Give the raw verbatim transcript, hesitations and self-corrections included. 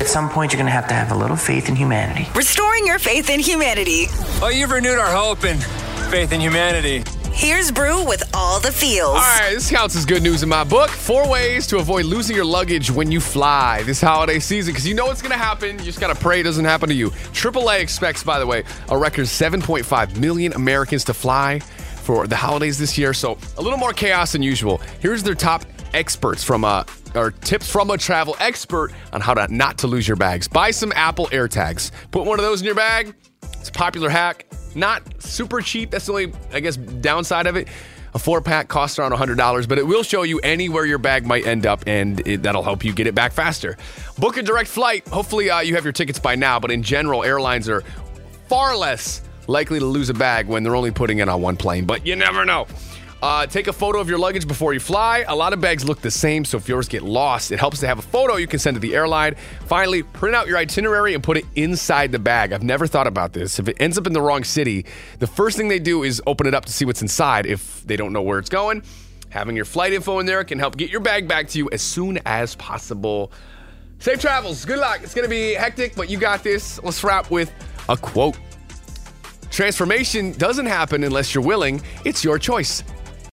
At some point, you're going to have to have a little faith in humanity. Restoring your faith in humanity. Oh, you've renewed our hope and faith in humanity. Here's Brew with All The Feels. All right, this counts as good news in my book. Four ways to avoid losing your luggage when you fly this holiday season, because you know it's going to happen. You just got to pray it doesn't happen to you. triple A expects, by the way, a record seven point five million Americans to fly for the holidays this year, so a little more chaos than usual. Here's their top experts from a, or tips from a travel expert on how to not to lose your bags. Buy some Apple AirTags. Put one of those in your bag. It's a popular hack. Not super cheap. That's the only, I guess, downside of it. A four-pack costs around one hundred dollars, but it will show you anywhere your bag might end up, and it, that'll help you get it back faster. Book a direct flight. Hopefully, uh, you have your tickets by now, but in general, airlines are far less likely to lose a bag when they're only putting it on one plane, but you never know. Uh, take a photo of your luggage before you fly. A lot of bags look the same, so if yours get lost, it helps to have a photo you can send to the airline. Finally, print out your itinerary and put it inside the bag. I've never thought about this. If it ends up in the wrong city, the first thing they do is open it up to see what's inside if they don't know where it's going. Having your flight info in there can help get your bag back to you as soon as possible. Safe travels. Good luck. It's going to be hectic, but you got this. Let's wrap with a quote. Transformation doesn't happen unless you're willing. It's your choice.